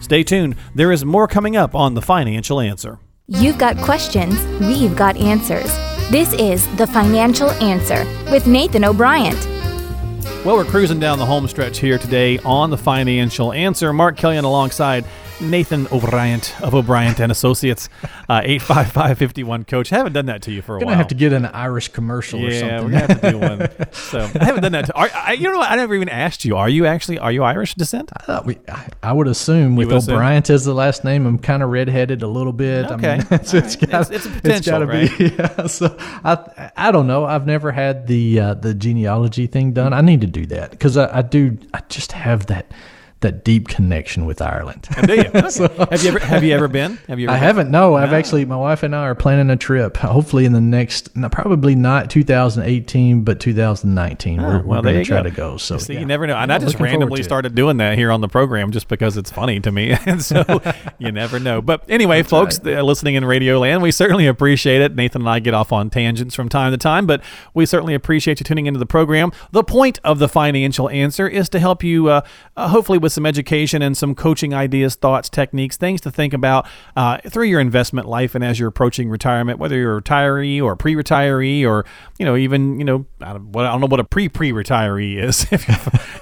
Stay tuned. There is more coming up on The Financial Answer. You've got questions. We've got answers. This is The Financial Answer with Nathan O'Brien. Well, we're cruising down the home stretch here today on The Financial Answer. Mark Killian alongside Nathan O'Brien of O'Brien and Associates, 855-51-COACH. I haven't done that to you for a while. We're going to have to get an Irish commercial or something. Yeah, we're going to have to do one. So I haven't done that. You know what? I never even asked you. Are you Irish descent? I would assume with O'Brien as the last name, I'm kind of redheaded a little bit. Okay. I mean, it's a potential, right? Yeah, so I don't know. I've never had the genealogy thing done. I need to do that because I just have that deep connection with Ireland. Do you? Okay. So, have you ever been? I haven't. No, I've actually. My wife and I are planning a trip. Hopefully, in the next, probably not 2018, but 2019. We're going to try to go. So you never know. And I just randomly started doing that here on the program just because it's funny to me. And so you never know. But anyway, folks listening in Radio Land, we certainly appreciate it. Nathan and I get off on tangents from time to time, but we certainly appreciate you tuning into the program. The point of The Financial Answer is to help you, hopefully, with some education and some coaching ideas, thoughts, techniques, things to think about through your investment life and as you're approaching retirement, whether you're a retiree or pre-retiree or, I don't know what a pre-retiree is, if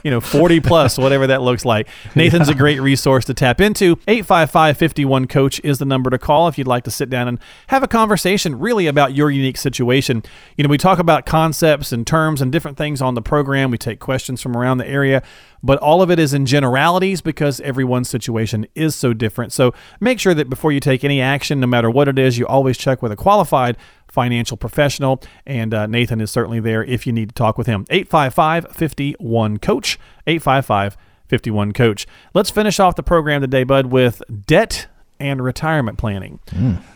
you're, 40 plus, whatever that looks like. Nathan's a great resource to tap into. 855-51-COACH is the number to call if you'd like to sit down and have a conversation really about your unique situation. We talk about concepts and terms and different things on the program. We take questions from around the area, but all of it is in generalities because everyone's situation is so different. So make sure that before you take any action, no matter what it is, you always check with a qualified financial professional. And Nathan is certainly there if you need to talk with him. 855-51-COACH, 855-51-COACH. Let's finish off the program today, bud, with debt and retirement planning.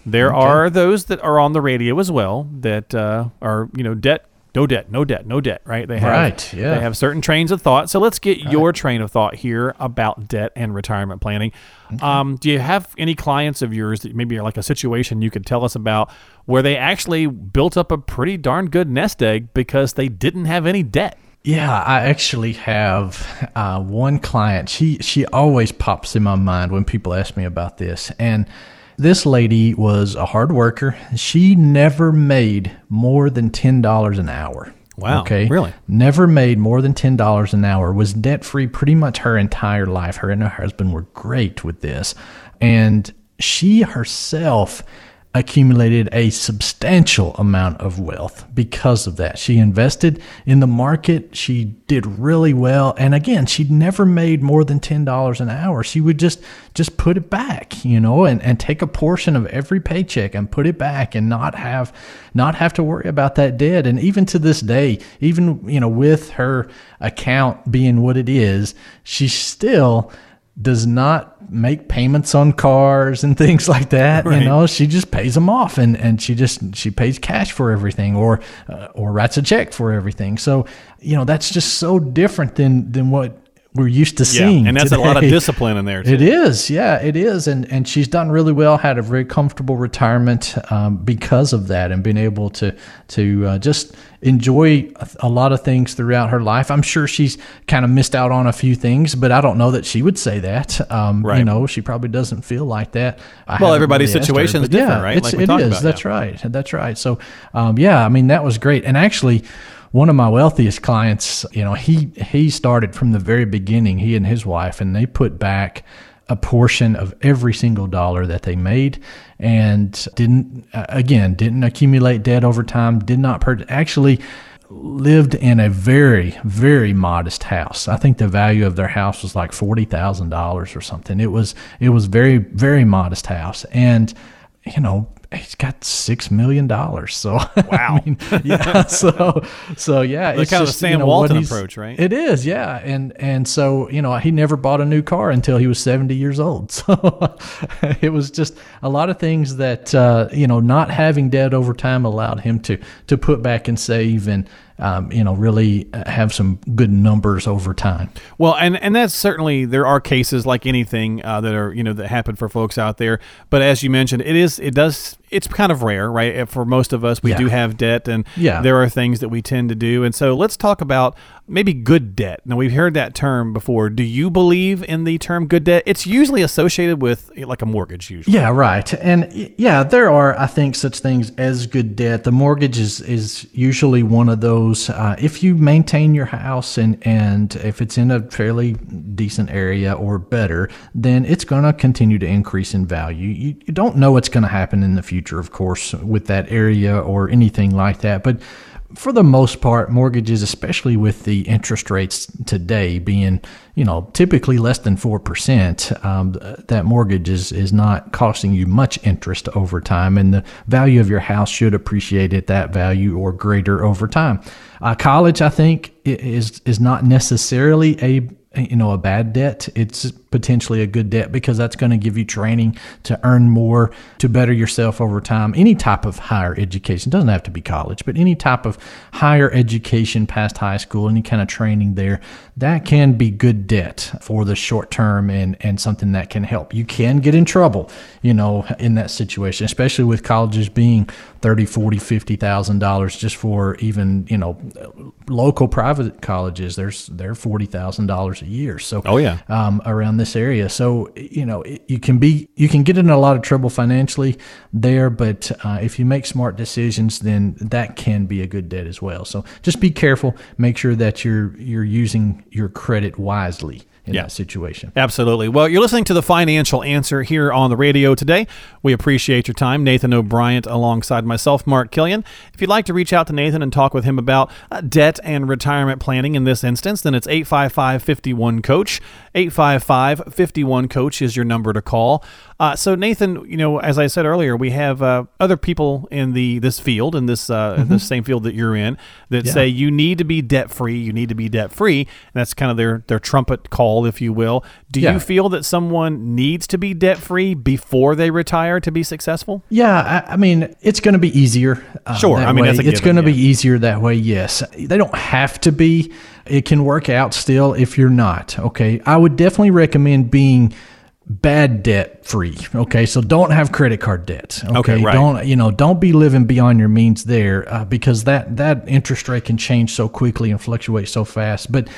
There are those that are on the radio as well that are, debt. No debt, right? They have certain trains of thought. So let's get your train of thought here about debt and retirement planning. Okay. Do you have any clients of yours that maybe are like a situation you could tell us about where they actually built up a pretty darn good nest egg because they didn't have any debt? Yeah, I actually have one client. She always pops in my mind when people ask me about this. And this lady was a hard worker. She never made more than $10 an hour. Wow. Okay. Really? Never made more than $10 an hour, was debt-free pretty much her entire life. Her and her husband were great with this. And she herself accumulated a substantial amount of wealth because of that. She invested in the market. She did really well. And again, she'd never made more than $10 an hour. She would just put it back, and take a portion of every paycheck and put it back and not have to worry about that debt. And even to this day, even, with her account being what it is, she still does not make payments on cars and things like that. Right. She just pays them off and she pays cash for everything or writes a check for everything. So, that's just so different than what we're used to seeing. And that's today. A lot of discipline in there too. It is. Yeah, it is. And she's done really well, had a very comfortable retirement because of that and been able to just enjoy a lot of things throughout her life. I'm sure she's kind of missed out on a few things, but I don't know that she would say that. Right. She probably doesn't feel like that. Well, everybody's situation is different, right? It is. That's right. So, that was great. And actually, one of my wealthiest clients, he started from the very beginning, he and his wife, and they put back a portion of every single dollar that they made and didn't accumulate debt over time, did not purchase, actually lived in a very, very modest house. I think the value of their house was like $40,000 or something. It was very, very modest house. And, he's got $6 million. So, wow. It's kind of a Sam Walton approach, right? It is. Yeah. And so, he never bought a new car until he was 70 years old. So it was just a lot of things that, not having debt over time allowed him to put back and save and, really have some good numbers over time. Well, and that's certainly, there are cases like anything that are, that happen for folks out there. But as you mentioned, it's kind of rare, right? For most of us, we do have debt, and there are things that we tend to do. And so let's talk about maybe good debt. Now, we've heard that term before. Do you believe in the term good debt? It's usually associated with like a mortgage usually. Yeah, right. And yeah, there are, I think, such things as good debt. The mortgage is usually one of those, if you maintain your house and if it's in a fairly decent area or better, then it's going to continue to increase in value. You don't know what's going to happen in the future, of course, with that area or anything like that. But for the most part, mortgages, especially with the interest rates today being, typically less than 4%, that mortgage is not costing you much interest over time, and the value of your house should appreciate at that value or greater over time. College, I think, is not necessarily a bad debt. It's potentially a good debt because that's going to give you training to earn more, to better yourself over time. Any type of higher education, doesn't have to be college, but any type of higher education past high school, any kind of training there, that can be good debt for the short term and something that can help. You can get in trouble, in that situation, especially with colleges being $30,000, $40,000, $50,000 just for even, local private colleges, they're $40,000 a year. So, around this area. So, you can get in a lot of trouble financially there, but if you make smart decisions, then that can be a good debt as well. So just be careful, make sure that you're using your credit wisely in that situation. Absolutely. Well, you're listening to The Financial Answer here on the radio today. We appreciate your time. Nathan O'Brien alongside myself, Mark Killian. If you'd like to reach out to Nathan and talk with him about debt and retirement planning in this instance, then it's 855-51-COACH. 855-51-COACH is your number to call. So Nathan, as I said earlier, we have other people in this field, in this this same field that you're in, that say you need to be debt-free, and that's kind of their trumpet call, if you will. Do you feel that someone needs to be debt-free before they retire to be successful? Yeah, I mean, it's going to be easier. Sure, I mean, that's a given. It's going to be easier that way, yes. They don't have to be. It can work out still if you're not, okay? I would definitely recommend being bad debt free. Okay. So don't have credit card debt. Okay. Right. Don't be living beyond your means there because that interest rate can change so quickly and fluctuate so fast. But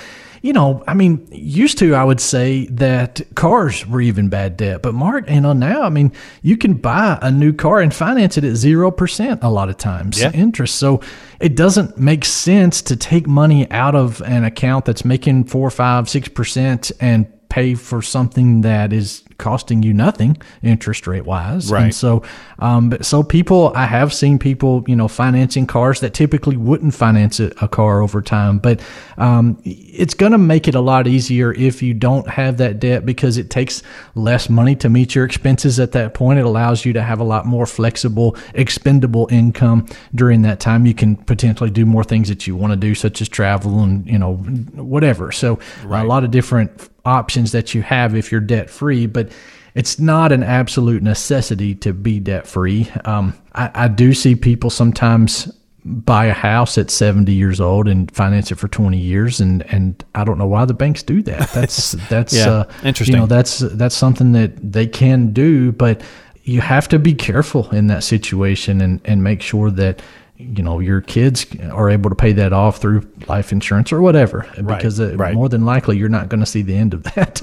used to, I would say that cars were even bad debt, but Mark, now, you can buy a new car and finance it at 0% a lot of times interest. So it doesn't make sense to take money out of an account that's making 4%, 5%, 6% and pay for something that is costing you nothing interest rate wise. Right. And so, I have seen people, financing cars that typically wouldn't finance a car over time, but, it's going to make it a lot easier if you don't have that debt because it takes less money to meet your expenses at that point. It allows you to have a lot more flexible, expendable income during that time. You can potentially do more things that you want to do, such as travel and, whatever. So a lot of different options that you have if you're debt free, but it's not an absolute necessity to be debt free. I do see people sometimes buy a house at 70 years old and finance it for 20 years. And I don't know why the banks do that. That's interesting. That's something that they can do, but you have to be careful in that situation and make sure that, your kids are able to pay that off through life insurance or whatever, because more than likely you're not going to see the end of that.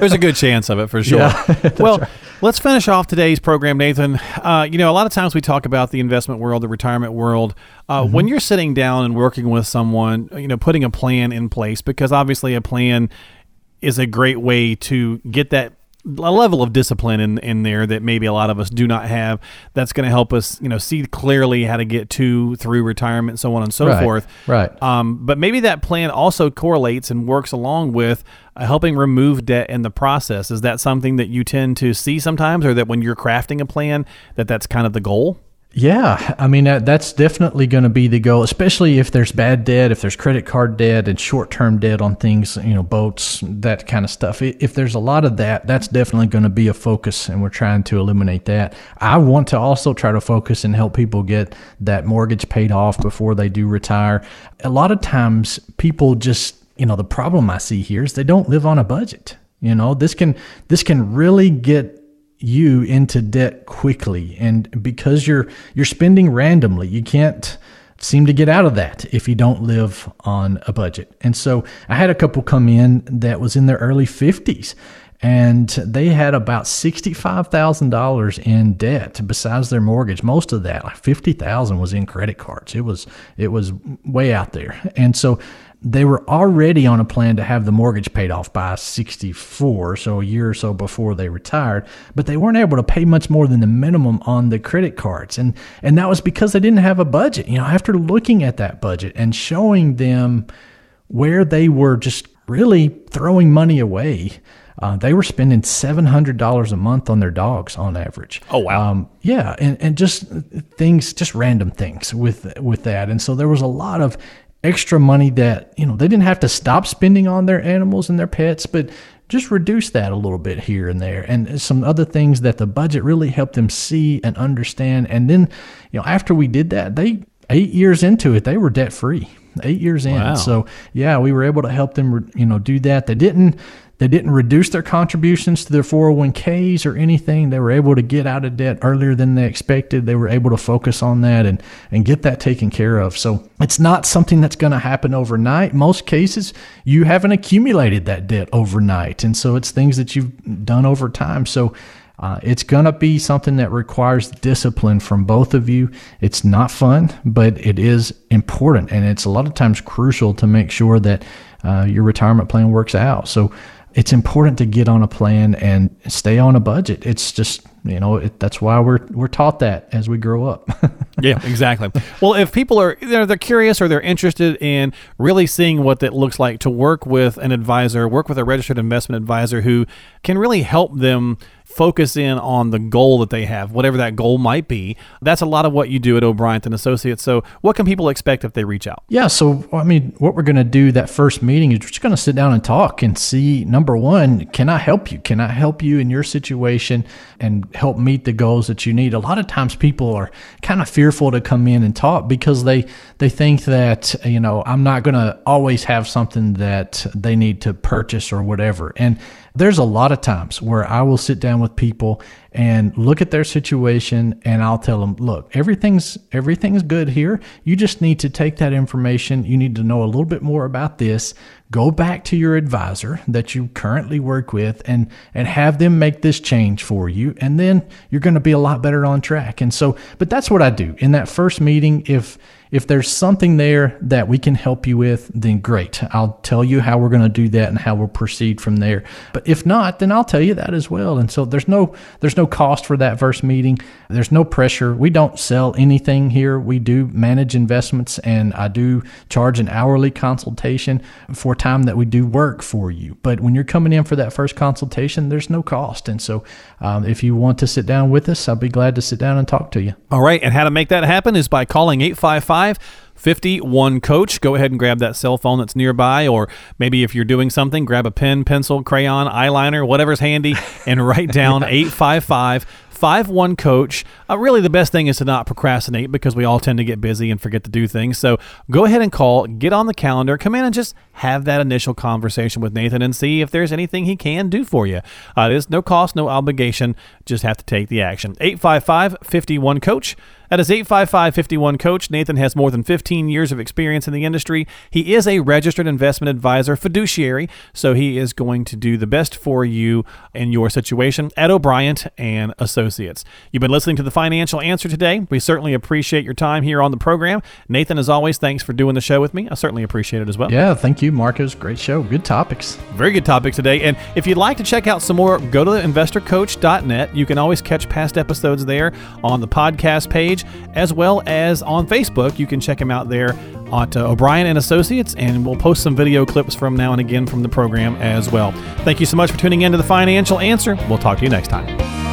There's a good chance of it for sure. Yeah, well, let's finish off today's program, Nathan. A lot of times we talk about the investment world, the retirement world. When you're sitting down and working with someone, putting a plan in place, because obviously a plan is a great way to get that a level of discipline in there that maybe a lot of us do not have. That's going to help us, see clearly how to get through retirement, so on and so forth. Right. But maybe that plan also correlates and works along with helping remove debt in the process. Is that something that you tend to see sometimes, or that when you're crafting a plan, that's kind of the goal? Yeah, I mean, that's definitely going to be the goal, especially if there's bad debt, if there's credit card debt and short-term debt on things, you know, boats, that kind of stuff. If there's a lot of that, that's definitely going to be a focus, and we're trying to eliminate that. I want to also try to focus and help people get that mortgage paid off before they do retire. A lot of times people just, you know, the problem I see here is they don't live on a budget. You know, this can really get you into debt quickly, and because you're spending randomly, you can't seem to get out of that if you don't live on a budget. And so I had a couple come in that was in their early 50s, and they had about $65,000 in debt besides their mortgage. Most of that, like $50,000, was in credit cards. It was way out there. And so they were already on a plan to have the mortgage paid off by 64, so a year or so before they retired, but they weren't able to pay much more than the minimum on the credit cards. And that was because they didn't have a budget. You know, after looking at that budget and showing them where they were just really throwing money away, they were spending $700 a month on their dogs on average. Oh, wow. Yeah, and just things, just random things with that. And so there was a lot of extra money that, you know, they didn't have to stop spending on their animals and their pets, but just reduce that a little bit here and there. And some other things that the budget really helped them see and understand. And then, you know, after we did that, they 8 years into it, they were debt free. 8 years in. Wow. So yeah, we were able to help them, you know, do that. They didn't reduce their contributions to their 401ks or anything. They were able to get out of debt earlier than they expected. They were able to focus on that and get that taken care of. So it's not something that's going to happen overnight. Most cases, you haven't accumulated that debt overnight. And so it's things that you've done over time. So it's going to be something that requires discipline from both of you. It's not fun, but it is important. And it's a lot of times crucial to make sure that your retirement plan works out. So it's important to get on a plan and stay on a budget. It's just, you know, that's why we're taught that as we grow up. Yeah, exactly. Well, if people are they're curious or they're interested in really seeing what that looks like to work with an advisor, work with a registered investment advisor who can really help them focus in on the goal that they have, whatever that goal might be. That's a lot of what you do at O'Brien and Associates. So what can people expect if they reach out? Yeah, so I mean, what we're going to do that first meeting is we're just going to sit down and talk and see, number one, can I help you? Can I help you in your situation and help meet the goals that you need? A lot of times people are kind of fearful to come in and talk because they think that, you know, I'm not going to always have something that they need to purchase or whatever. And there's a lot of times where I will sit down with people and look at their situation, and I'll tell them, look, everything's good here. You just need to take that information. You need to know a little bit more about this. Go back to your advisor that you currently work with and have them make this change for you. And then you're going to be a lot better on track. And so, but that's what I do in that first meeting. If there's something there that we can help you with, then great. I'll tell you how we're going to do that and how we'll proceed from there. But if not, then I'll tell you that as well. And so there's no cost for that first meeting. There's no pressure. We don't sell anything here. We do manage investments, and I do charge an hourly consultation for time that we do work for you. But when you're coming in for that first consultation, there's no cost. And so if you want to sit down with us, I'll be glad to sit down and talk to you. All right. And how to make that happen is by calling 855-51 Coach. Go ahead and grab that cell phone that's nearby, or maybe if you're doing something, grab a pen, pencil, crayon, eyeliner, whatever's handy, and write down 855-51 Coach. Really, the best thing is to not procrastinate, because we all tend to get busy and forget to do things. So go ahead and call, get on the calendar, come in and just have that initial conversation with Nathan and see if there's anything he can do for you. There's no cost, no obligation. Just have to take the action. 855-51 Coach. That is 855-51 Coach. Nathan has more than 15 years of experience in the industry. He is a registered investment advisor fiduciary, so he is going to do the best for you in your situation at O'Brien and Associates. You've been listening to The Financial Answer today. We certainly appreciate your time here on the program. Nathan, as always, thanks for doing the show with me. I certainly appreciate it as well. Yeah, thank you, Marcos. Great show. Good topics. Very good topics today. And if you'd like to check out some more, go to InvestorCoach.net. You can always catch past episodes there on the podcast page, as well as on Facebook. You can check him out there at O'Brien and Associates, and we'll post some video clips from now and again from the program as well. Thank you so much for tuning in to The Financial Answer. We'll talk to you next time.